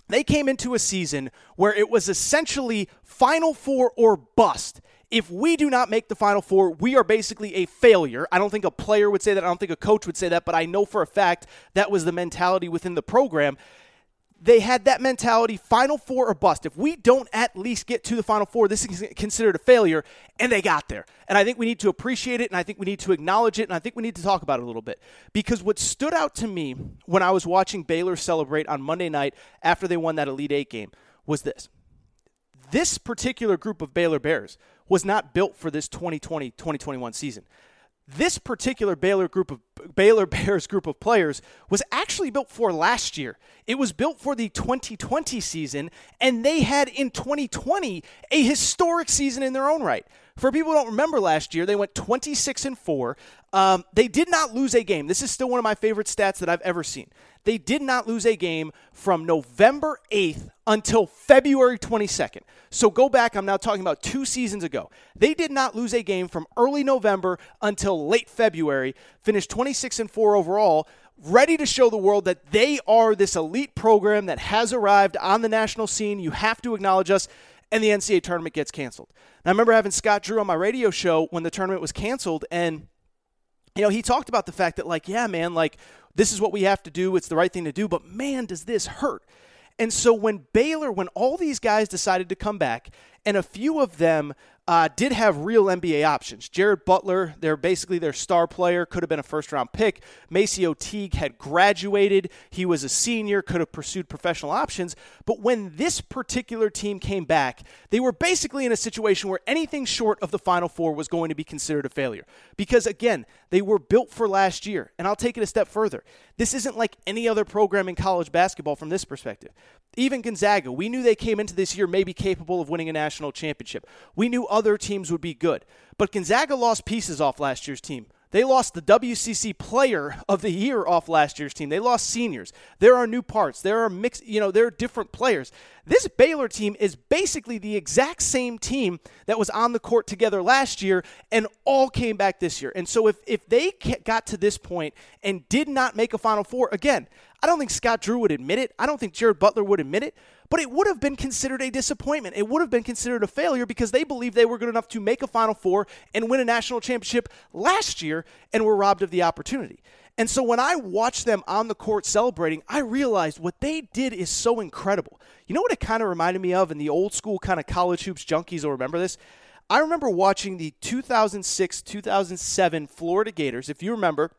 They came into a season where it was essentially Final Four or bust. if we do not make the Final Four, we are basically a failure. I don't think a player would say that. I don't think a coach would say that, but I know for a fact that was the mentality within the program. They had that mentality, Final Four or bust. If we don't at least get to the Final Four, this is considered a failure, and they got there. And I think we need to appreciate it, and I think we need to acknowledge it, and I think we need to talk about it a little bit. Because what stood out to me when I was watching Baylor celebrate on Monday night after they won that Elite Eight game was this. This particular group of Baylor Bears was not built for this twenty twenty twenty twenty-one season. This particular Baylor group of Baylor Bears group of players was actually built for last year. It was built for the twenty twenty season, and they had in twenty twenty a historic season in their own right. For people who don't remember last year, they went twenty-six and four. Um, they did not lose a game. This is still one of my favorite stats that I've ever seen. They did not lose a game from November eighth until February twenty-second. So go back, I'm now talking about two seasons ago. They did not lose a game from early November until late February, finished twenty-six and four overall, ready to show the world that they are this elite program that has arrived on the national scene. You have to acknowledge us, and the N C double A tournament gets canceled. And I remember having Scott Drew on my radio show when the tournament was canceled, and you know, he talked about the fact that, like, yeah, man, like, this is what we have to do. It's the right thing to do. But, man, does this hurt. And so when Baylor, when all these guys decided to come back, and a few of them uh, did have real N B A options. Jared Butler, they're basically their star player, could have been a first-round pick. Macy O'Teague had graduated. He was a senior, could have pursued professional options. But when this particular team came back, they were basically in a situation where anything short of the Final Four was going to be considered a failure. Because, again, they were built for last year. And I'll take it a step further. This isn't like any other program in college basketball from this perspective. Even Gonzaga, we knew they came into this year maybe capable of winning a national championship. We knew other teams would be good. But Gonzaga lost pieces off last year's team. They lost the W C C Player of the Year off last year's team. They lost seniors. There are new parts. There are mixed, you know, there are different players. This Baylor team is basically the exact same team that was on the court together last year and all came back this year. And so if if they got to this point and did not make a Final Four, again, I don't think Scott Drew would admit it. I don't think Jared Butler would admit it. But it would have been considered a disappointment. It would have been considered a failure because they believed they were good enough to make a Final Four and win a national championship last year and were robbed of the opportunity. And so when I watched them on the court celebrating, I realized what they did is so incredible. You know what it kind of reminded me of? And the old school kind of college hoops junkies will remember this. I remember watching the two thousand six two thousand seven Florida Gators, if you remember.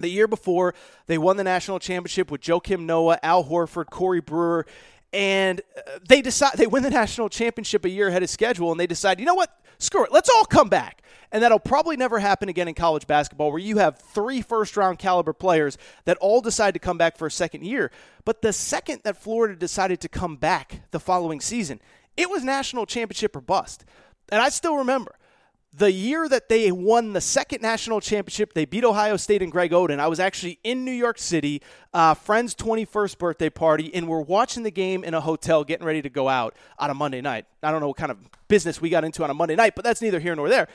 The year before, they won the national championship with Joakim Noah, Al Horford, Corey Brewer, and they decide they win the national championship a year ahead of schedule, and they decide, you know what, screw it, let's all come back. And that'll probably never happen again in college basketball where you have three first-round caliber players that all decide to come back for a second year. But the second that Florida decided to come back the following season, it was national championship or bust. And I still remember. The year that they won the second national championship, they beat Ohio State and Greg Oden. I was actually in New York City, uh, friend's twenty-first birthday party, and we're watching the game in a hotel getting ready to go out on a Monday night. I don't know what kind of business we got into on a Monday night, but that's neither here nor there.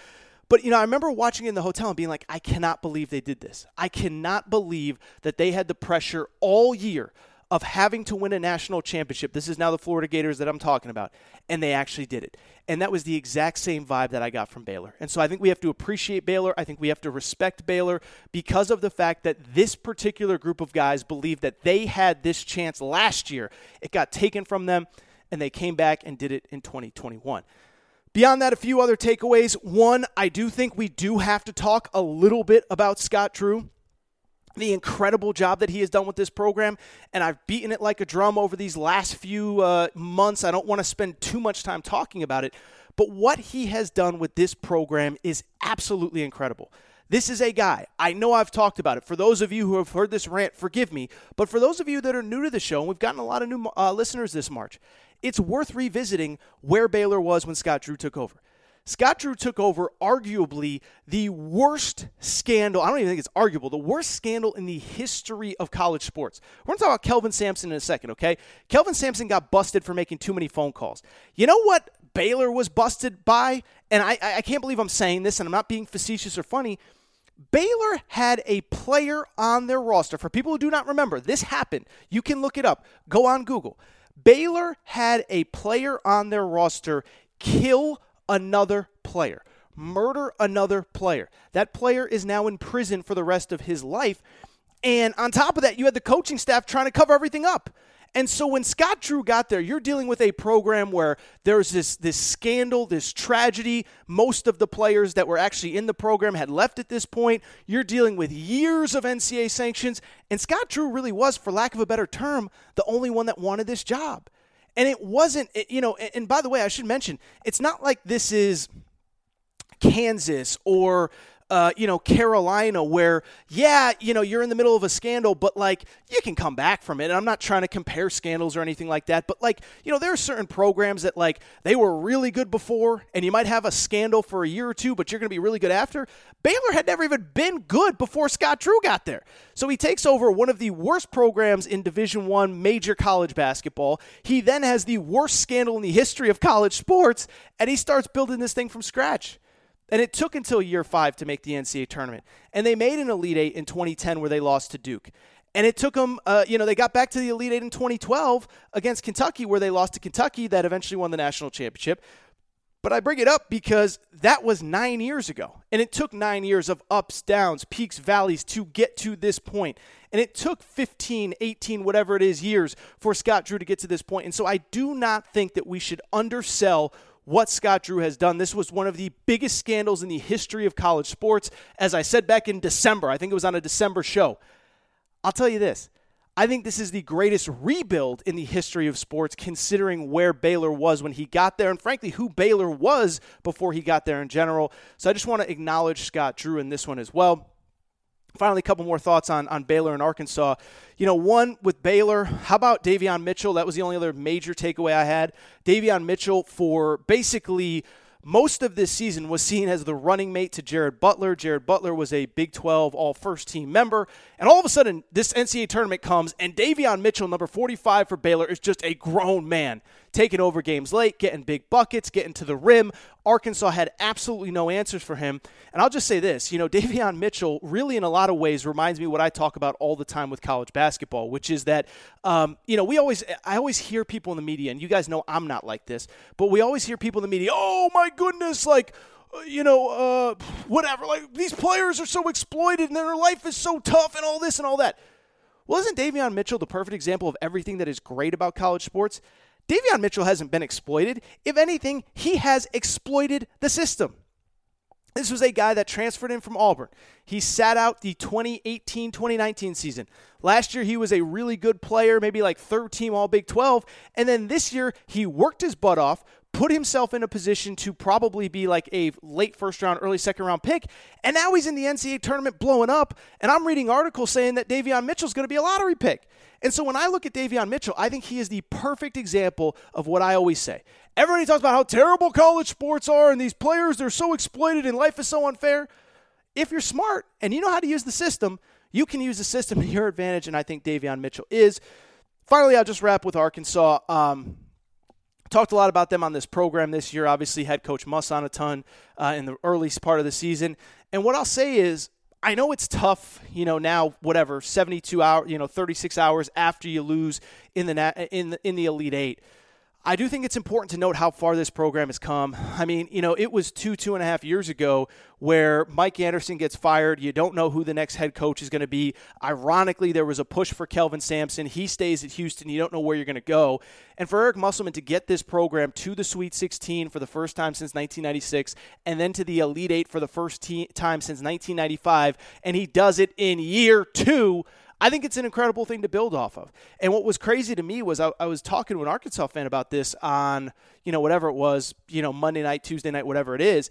But, you know, I remember watching in the hotel and being like, I cannot believe they did this. I cannot believe that they had the pressure all year of having to win a national championship. This is now the Florida Gators that I'm talking about. And they actually did it. And that was the exact same vibe that I got from Baylor. And so I think we have to appreciate Baylor. I think we have to respect Baylor because of the fact that this particular group of guys believed that they had this chance last year. It got taken from them, and they came back and did it in twenty twenty-one. Beyond that, a few other takeaways. One, I do think we do have to talk a little bit about Scott Drew. The incredible job that he has done with this program, and I've beaten it like a drum over these last few uh, months. I don't want to spend too much time talking about it, but what he has done with this program is absolutely incredible. This is a guy, I know I've talked about it. For those of you who have heard this rant, forgive me, but for those of you that are new to the show, and we've gotten a lot of new uh, listeners this March, it's worth revisiting where Baylor was when Scott Drew took over. Scott Drew took over arguably the worst scandal. I don't even think it's arguable. The worst scandal in the history of college sports. We're going to talk about Kelvin Sampson in a second, okay? Kelvin Sampson got busted for making too many phone calls. You know what Baylor was busted by? And I, I can't believe I'm saying this, and I'm not being facetious or funny. Baylor had a player on their roster. For people who do not remember, this happened. You can look it up. Go on Google. Baylor had a player on their roster kill another player, murder another player. That player is now in prison for the rest of his life. And on top of that, you had the coaching staff trying to cover everything up. And so when Scott Drew got there, you're dealing with a program where there's this this scandal, this tragedy. Most of the players that were actually in the program had left at this point. You're dealing with years of N C A A sanctions. And Scott Drew really was, for lack of a better term, the only one that wanted this job. And it wasn't, you know, and by the way, I should mention, it's not like this is Kansas or Uh, you know, Carolina, where, yeah, you know, you're in the middle of a scandal, but, like, you can come back from it. And I'm not trying to compare scandals or anything like that. But, like, you know, there are certain programs that, like, they were really good before, and you might have a scandal for a year or two, but you're going to be really good after. Baylor had never even been good before Scott Drew got there. So he takes over one of the worst programs in Division I major college basketball. He then has the worst scandal in the history of college sports, and he starts building this thing from scratch. And it took until year five to make the N C A A tournament. And they made an Elite Eight in twenty ten where they lost to Duke. And it took them, uh, you know, they got back to the Elite Eight in twenty twelve against Kentucky where they lost to Kentucky that eventually won the national championship. But I bring it up because that was nine years ago. And it took nine years of ups, downs, peaks, valleys to get to this point. And it took fifteen, eighteen, whatever it is, years for Scott Drew to get to this point. And so I do not think that we should undersell what Scott Drew has done. This was one of the biggest scandals in the history of college sports. As I said back in December, I think it was on a December show. I'll tell you this. I think this is the greatest rebuild in the history of sports, considering where Baylor was when he got there, and frankly, who Baylor was before he got there in general. So I just want to acknowledge Scott Drew in this one as well. Finally, a couple more thoughts on, on Baylor and Arkansas. You know, one with Baylor, how about Davion Mitchell? That was the only other major takeaway I had. Davion Mitchell for basically most of this season was seen as the running mate to Jared Butler. Jared Butler was a Big twelve all-first team member. And all of a sudden, this N C A A tournament comes, and Davion Mitchell, number forty-five for Baylor, is just a grown man, taking over games late, getting big buckets, getting to the rim. Arkansas had absolutely no answers for him. And I'll just say this, you know, Davion Mitchell really in a lot of ways reminds me what I talk about all the time with college basketball, which is that, um, you know, we always, I always hear people in the media, and you guys know I'm not like this, but we always hear people in the media, oh my goodness, like, you know, uh, whatever, like these players are so exploited and their life is so tough and all this and all that. Well, isn't Davion Mitchell the perfect example of everything that is great about college sports? Davion Mitchell hasn't been exploited. If anything, he has exploited the system. This was a guy that transferred in from Auburn. He sat out the twenty eighteen twenty nineteen season. Last year, he was a really good player, maybe like third-team All-Big twelve. And then this year, he worked his butt off, put himself in a position to probably be like a late first-round, early second-round pick. And now he's in the N C A A tournament blowing up. And I'm reading articles saying that Davion Mitchell's going to be a lottery pick. And so when I look at Davion Mitchell, I think he is the perfect example of what I always say. Everybody talks about how terrible college sports are and these players, they're so exploited and life is so unfair. If you're smart and you know how to use the system, you can use the system to your advantage, and I think Davion Mitchell is. Finally, I'll just wrap with Arkansas. Um, talked a lot about them on this program this year. Obviously, had Coach Muss on a ton uh, in the early part of the season. And what I'll say is, I know it's tough, you know, now, whatever, seventy-two hours, you know, thirty-six hours after you lose in the, na- in the in the Elite Eight. I do think it's important to note how far this program has come. I mean, you know, it was two, two and a half years ago where Mike Anderson gets fired. You don't know who the next head coach is going to be. Ironically, there was a push for Kelvin Sampson. He stays at Houston. You don't know where you're going to go. And for Eric Musselman to get this program to the Sweet sixteen for the first time since nineteen ninety-six and then to the Elite Eight for the first te- time since nineteen ninety-five, and he does it in year two, I think it's an incredible thing to build off of. And what was crazy to me was I, I was talking to an Arkansas fan about this on, you know, whatever it was, you know, Monday night, Tuesday night, whatever it is.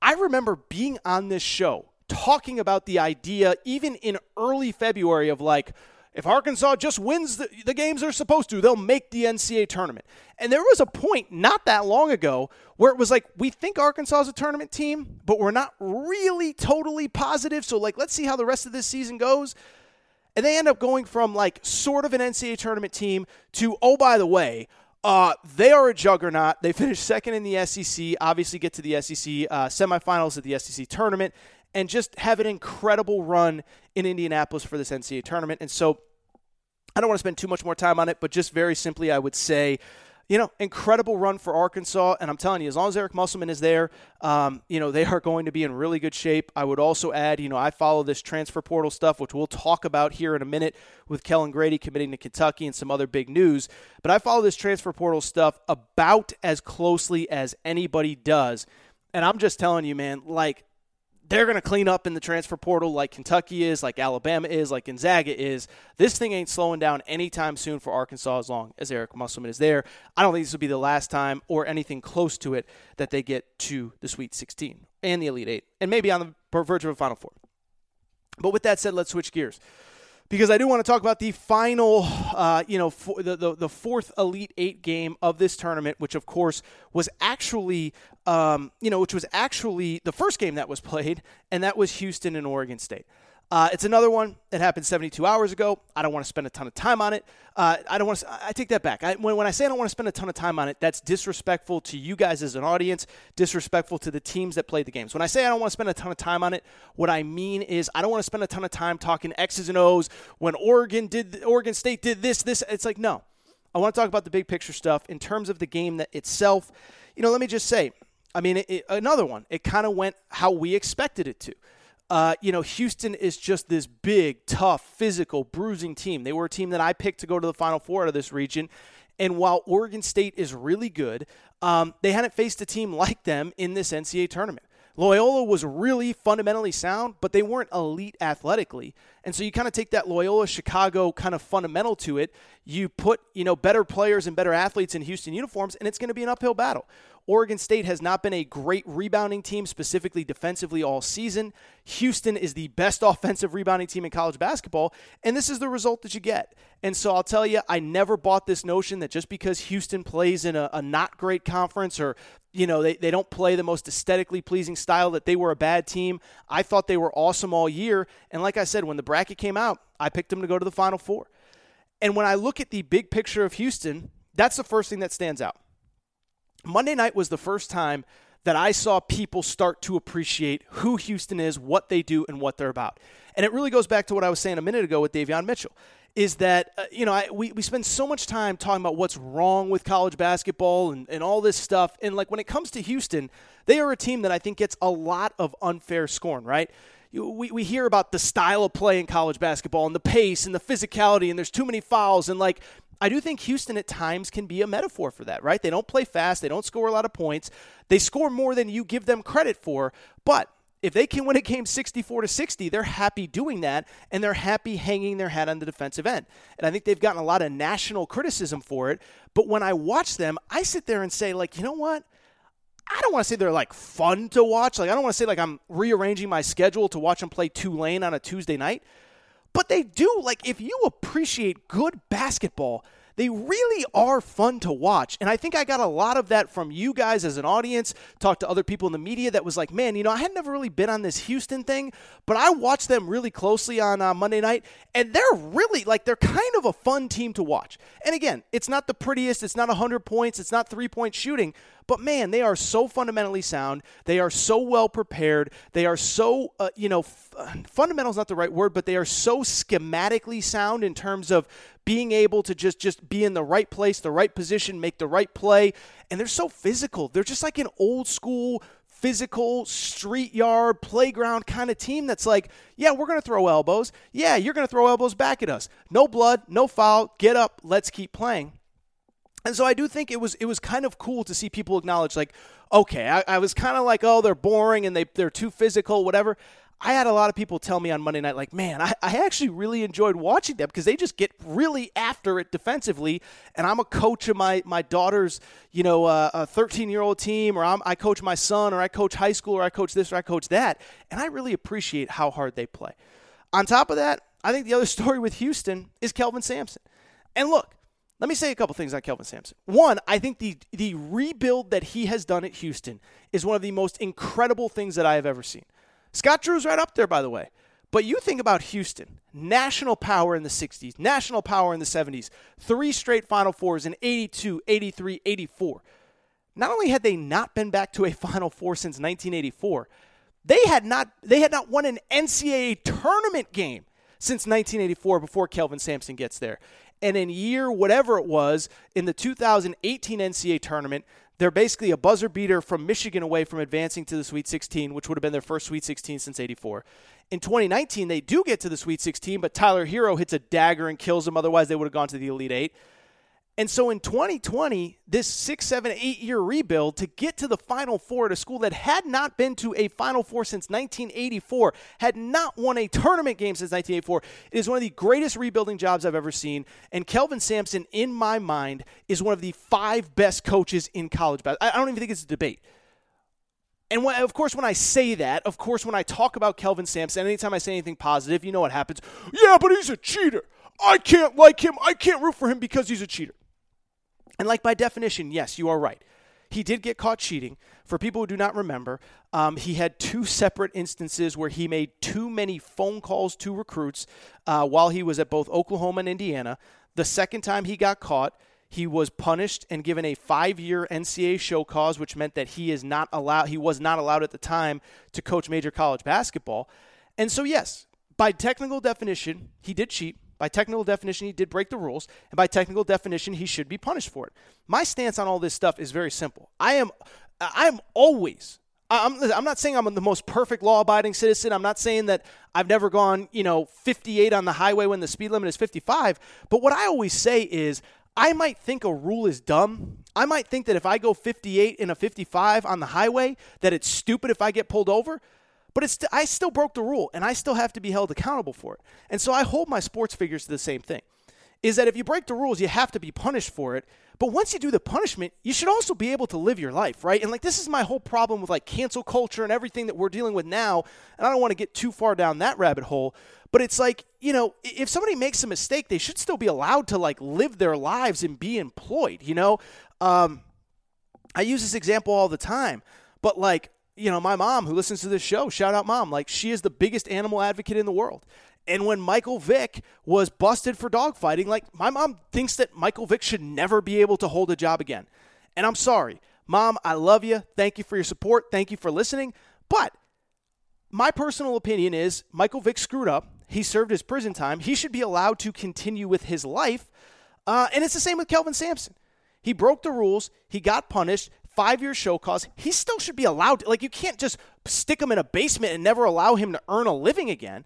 I remember being on this show talking about the idea even in early February of like, if Arkansas just wins the, the games they're supposed to, they'll make the N C A A tournament. And there was a point not that long ago where it was like, we think Arkansas is a tournament team, but we're not really totally positive. So like, let's see how the rest of this season goes. And they end up going from, like, sort of an N C A A tournament team to, oh, by the way, uh, they are a juggernaut. They finish second in the S E C, obviously get to the S E C uh, semifinals at the S E C tournament, and just have an incredible run in Indianapolis for this N C A A tournament. And so I don't want to spend too much more time on it, but just very simply I would say, you know, incredible run for Arkansas. And I'm telling you, as long as Eric Musselman is there, um, you know, they are going to be in really good shape. I would also add, you know, I follow this transfer portal stuff, which we'll talk about here in a minute with Kellen Grady committing to Kentucky and some other big news. But I follow this transfer portal stuff about as closely as anybody does. And I'm just telling you, man, like, they're going to clean up in the transfer portal like Kentucky is, like Alabama is, like Gonzaga is. This thing ain't slowing down anytime soon for Arkansas as long as Eric Musselman is there. I don't think this will be the last time or anything close to it that they get to the Sweet sixteen and the Elite Eight and maybe on the verge of a Final Four. But with that said, let's switch gears because I do want to talk about the final, uh, you know, for the, the, the fourth Elite Eight game of this tournament, which, of course, was actually – Um, you know, which was actually the first game that was played, and that was Houston and Oregon State. Uh, it's another one that happened seventy-two hours ago. I don't want to spend a ton of time on it. Uh, I don't want to. I take that back. I, when, when I say I don't want to spend a ton of time on it, that's disrespectful to you guys as an audience, disrespectful to the teams that played the games. When I say I don't want to spend a ton of time on it, what I mean is I don't want to spend a ton of time talking X's and O's. When Oregon did, Oregon State did this, this. It's like no. I want to talk about the big picture stuff in terms of the game that itself. You know, let me just say. I mean, it, it, another one. It kind of went how we expected it to. Uh, you know, Houston is just this big, tough, physical, bruising team. They were a team that I picked to go to the Final Four out of this region. And while Oregon State is really good, um, they hadn't faced a team like them in this N C double A tournament. Loyola was really fundamentally sound, but they weren't elite athletically. And so you kind of take that Loyola-Chicago kind of fundamental to it. You put, you know, better players and better athletes in Houston uniforms, and it's going to be an uphill battle. Oregon State has not been a great rebounding team, specifically defensively, all season. Houston is the best offensive rebounding team in college basketball, and this is the result that you get. And so I'll tell you, I never bought this notion that just because Houston plays in a, a not great conference or, you know, they, they don't play the most aesthetically pleasing style that they were a bad team. I thought they were awesome all year. And like I said, when the bracket came out, I picked them to go to the Final Four. And when I look at the big picture of Houston, that's the first thing that stands out. Monday night was the first time that I saw people start to appreciate who Houston is, what they do, and what they're about. And it really goes back to what I was saying a minute ago with Davion Mitchell, is that, uh, you know, I, we, we spend so much time talking about what's wrong with college basketball and, and all this stuff. And, like, when it comes to Houston, they are a team that I think gets a lot of unfair scorn, right? We we hear about the style of play in college basketball and the pace and the physicality and there's too many fouls and, like, I do think Houston at times can be a metaphor for that, right? They don't play fast. They don't score a lot of points. They score more than you give them credit for. But if they can win a game sixty-four to sixty, they're happy doing that, and they're happy hanging their hat on the defensive end. And I think they've gotten a lot of national criticism for it. But when I watch them, I sit there and say, like, you know what? I don't want to say they're, like, fun to watch. Like, I don't want to say, like, I'm rearranging my schedule to watch them play Tulane on a Tuesday night. But they do, like, if you appreciate good basketball, they really are fun to watch. And I think I got a lot of that from you guys as an audience, talked to other people in the media that was like, man, you know, I had never really been on this Houston thing, but I watched them really closely on uh, Monday night, and they're really, like, they're kind of a fun team to watch. And again, it's not the prettiest, it's not one hundred points, it's not three-point shooting, but, man, they are so fundamentally sound. They are so well prepared. They are so, uh, you know, f- fundamental is not the right word, but they are so schematically sound in terms of being able to just, just be in the right place, the right position, make the right play. And they're so physical. They're just like an old school physical street yard playground kind of team that's like, yeah, we're going to throw elbows. Yeah, you're going to throw elbows back at us. No blood, no foul. Get up. Let's keep playing. And so I do think it was it was kind of cool to see people acknowledge, like, okay, I, I was kind of like, oh, they're boring and they, they're too physical, whatever. I had a lot of people tell me on Monday night, like, man, I, I actually really enjoyed watching them because they just get really after it defensively. And I'm a coach of my my daughter's, you know, uh, a thirteen-year-old team, or I'm, I coach my son, or I coach high school, or I coach this, or I coach that. And I really appreciate how hard they play. On top of that, I think the other story with Houston is Kelvin Sampson. And look, let me say a couple things on Kelvin Sampson. One, I think the the rebuild that he has done at Houston is one of the most incredible things that I have ever seen. Scott Drew's right up there, by the way. But you think about Houston, national power in the sixties, national power in the seventies, three straight Final Fours in eighty-two, eighty-three, eighty-four. Not only had they not been back to a Final Four since nineteen eighty-four, they had not they had not won an N C double A tournament game since nineteen eighty-four before Kelvin Sampson gets there. And in year whatever it was, in the two thousand eighteen N C double A tournament, they're basically a buzzer beater from Michigan away from advancing to the Sweet sixteen, which would have been their first Sweet sixteen since eighty-four. In twenty nineteen, they do get to the Sweet sixteen, but Tyler Hero hits a dagger and kills him. Otherwise, they would have gone to the Elite Eight. And so in twenty twenty, this six, seven, eight-year rebuild to get to the Final Four at a school that had not been to a Final Four since nineteen eighty-four, had not won a tournament game since nineteen eighty-four, it is one of the greatest rebuilding jobs I've ever seen. And Kelvin Sampson, in my mind, is one of the five best coaches in college basketball. I don't even think it's a debate. And when, of course, when I say that, of course, when I talk about Kelvin Sampson, anytime I say anything positive, you know what happens. Yeah, but he's a cheater. I can't like him. I can't root for him because he's a cheater. And like by definition, yes, you are right. He did get caught cheating. For people who do not remember, um, he had two separate instances where he made too many phone calls to recruits uh, while he was at both Oklahoma and Indiana. The second time he got caught, he was punished and given a five-year N C double A show cause, which meant that he is not allowed. He was not allowed at the time to coach major college basketball. And so, yes, by technical definition, he did cheat. By technical definition, he did break the rules, and by technical definition, he should be punished for it. My stance on all this stuff is very simple. I am I am always I'm, – I'm not saying I'm the most perfect law-abiding citizen. I'm not saying that I've never gone, you know, fifty-eight on the highway when the speed limit is fifty-five. But what I always say is I might think a rule is dumb. I might think that if I go fifty-eight in a fifty-five on the highway that it's stupid if I get pulled over. But it's st- I still broke the rule, and I still have to be held accountable for it. And so I hold my sports figures to the same thing, is that if you break the rules, you have to be punished for it. But once you do the punishment, you should also be able to live your life, right? And, like, this is my whole problem with, like, cancel culture and everything that we're dealing with now, and I don't want to get too far down that rabbit hole. But it's like, you know, if somebody makes a mistake, they should still be allowed to, like, live their lives and be employed, you know? Um, I use this example all the time, but, like, you know, my mom who listens to this show, shout out mom, like she is the biggest animal advocate in the world. And when Michael Vick was busted for dogfighting, like my mom thinks that Michael Vick should never be able to hold a job again. And I'm sorry, mom, I love you. Thank you for your support. Thank you for listening. But my personal opinion is Michael Vick screwed up. He served his prison time. He should be allowed to continue with his life. Uh, and it's the same with Kelvin Sampson. He broke the rules. He got punished. Five-year show cause, he still should be allowed to, like, you can't just stick him in a basement and never allow him to earn a living again.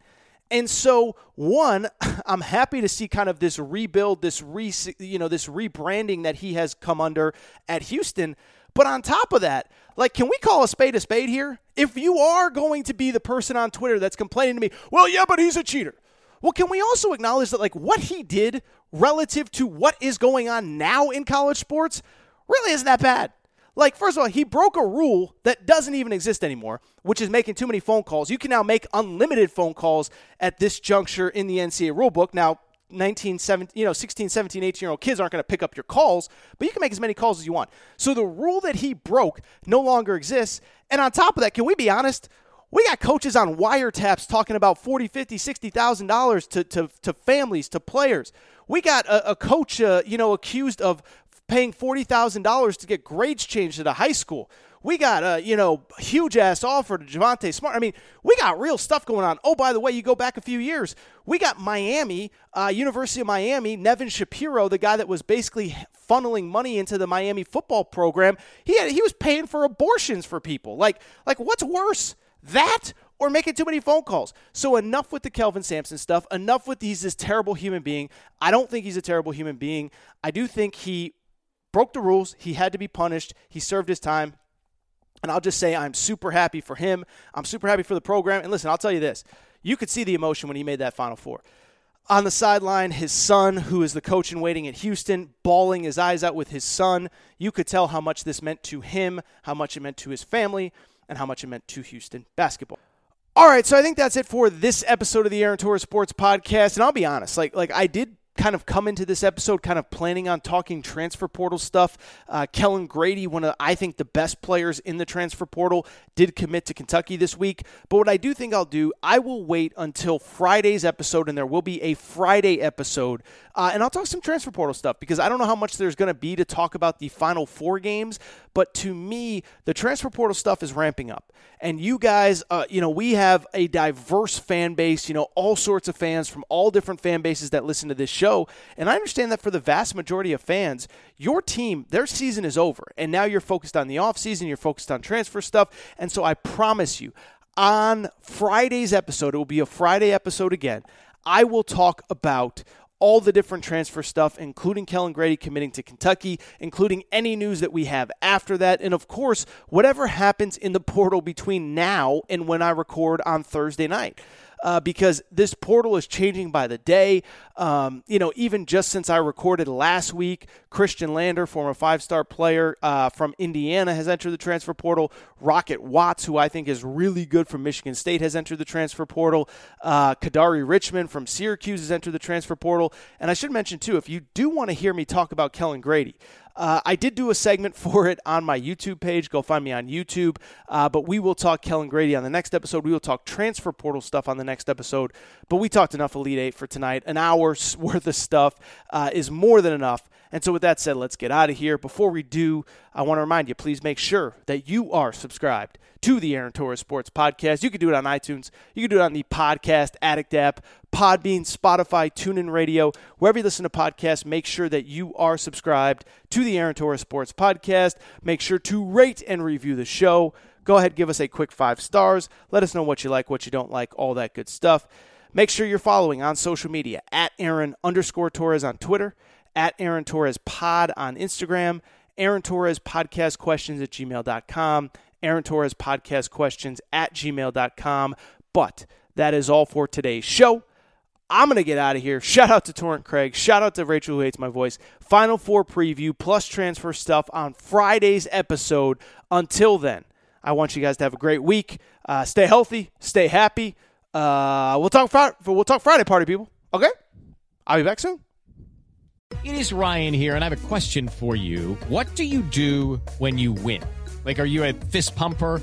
And so, one, I'm happy to see kind of this rebuild, this re, you know, this rebranding that he has come under at Houston. But on top of that, like, can we call a spade a spade here? If you are going to be the person on Twitter that's complaining to me, well, yeah, but he's a cheater. Well, can we also acknowledge that, like, what he did relative to what is going on now in college sports really isn't that bad? Like, first of all, he broke a rule that doesn't even exist anymore, which is making too many phone calls. You can now make unlimited phone calls at this juncture in the N C double A rulebook. Now, nineteen, seventeen, you know, sixteen, seventeen, eighteen-year-old kids aren't going to pick up your calls, but you can make as many calls as you want. So the rule that he broke no longer exists. And on top of that, can we be honest? We got coaches on wiretaps talking about forty thousand dollars, fifty thousand dollars, sixty thousand dollars to, to, to families, to players. We got a, a coach, uh, you know, accused of paying forty thousand dollars to get grades changed at a high school. We got a, you know, huge-ass offer to Javonte Smart. I mean, we got real stuff going on. Oh, by the way, you go back a few years. We got Miami, uh, University of Miami, Nevin Shapiro, the guy that was basically funneling money into the Miami football program. He had, he was paying for abortions for people. Like, like what's worse, that or making too many phone calls? So enough with the Kelvin Sampson stuff. Enough with he's this terrible human being. I don't think he's a terrible human being. I do think he broke the rules. He had to be punished. He served his time. And I'll just say I'm super happy for him. I'm super happy for the program. And listen, I'll tell you this. You could see the emotion when he made that Final Four. On the sideline, his son, who is the coach in waiting at Houston, bawling his eyes out with his son. You could tell how much this meant to him, how much it meant to his family, and how much it meant to Houston basketball. All right, so I think that's it for this episode of the Aaron Torres Sports Podcast. And I'll be honest, like, like I did kind of come into this episode kind of planning on talking transfer portal stuff. Uh, Kellen Grady, one of, I think, the best players in the transfer portal, did commit to Kentucky this week. But what I do think I'll do, I will wait until Friday's episode, and there will be a Friday episode, uh, and I'll talk some transfer portal stuff because I don't know how much there's going to be to talk about the Final Four games, but But to me, the transfer portal stuff is ramping up. And you guys, uh, you know, we have a diverse fan base, you know, all sorts of fans from all different fan bases that listen to this show. And I understand that for the vast majority of fans, your team, their season is over. And now you're focused on the offseason, you're focused on transfer stuff. And so I promise you, on Friday's episode, it will be a Friday episode again, I will talk about all the different transfer stuff, including Kellen Grady committing to Kentucky, including any news that we have after that. And, of course, whatever happens in the portal between now and when I record on Thursday night. Uh, because this portal is changing by the day. Um, you know, even just since I recorded last week, Christian Lander, former five-star player uh, from Indiana, has entered the transfer portal. Rocket Watts, who I think is really good from Michigan State, has entered the transfer portal. Uh, Kadari Richmond from Syracuse has entered the transfer portal. And I should mention, too, if you do want to hear me talk about Kellen Grady, Uh, I did do a segment for it on my YouTube page. Go find me on YouTube. Uh, but we will talk Kellen Grady on the next episode. We will talk transfer portal stuff on the next episode. But we talked enough Elite Eight for tonight. An hour's worth of stuff uh, is more than enough. And so with that said, let's get out of here. Before we do, I want to remind you, please make sure that you are subscribed to the Aaron Torres Sports Podcast. You can do it on iTunes. You can do it on the Podcast Addict app, Podbean, Spotify, TuneIn Radio. Wherever you listen to podcasts, make sure that you are subscribed to the Aaron Torres Sports Podcast. Make sure to rate and review the show. Go ahead, give us a quick five stars. Let us know what you like, what you don't like, all that good stuff. Make sure you're following on social media, at Aaron underscore Torres on Twitter, at Aaron Torres Pod on Instagram, Aaron Torres Podcast Questions at gmail dot com, Aaron Torres Podcast Questions at gmail dot com. But that is all for today's show. I'm going to get out of here. Shout out to Torrent Craig. Shout out to Rachel, who hates my voice. Final Four preview plus transfer stuff on Friday's episode. Until then, I want you guys to have a great week. Uh, stay healthy. Stay happy. Uh, we'll talk Friday, we'll talk Friday party, people. Okay? I'll be back soon. It is Ryan here, and I have a question for you. What do you do when you win? Like, are you a fist pumper?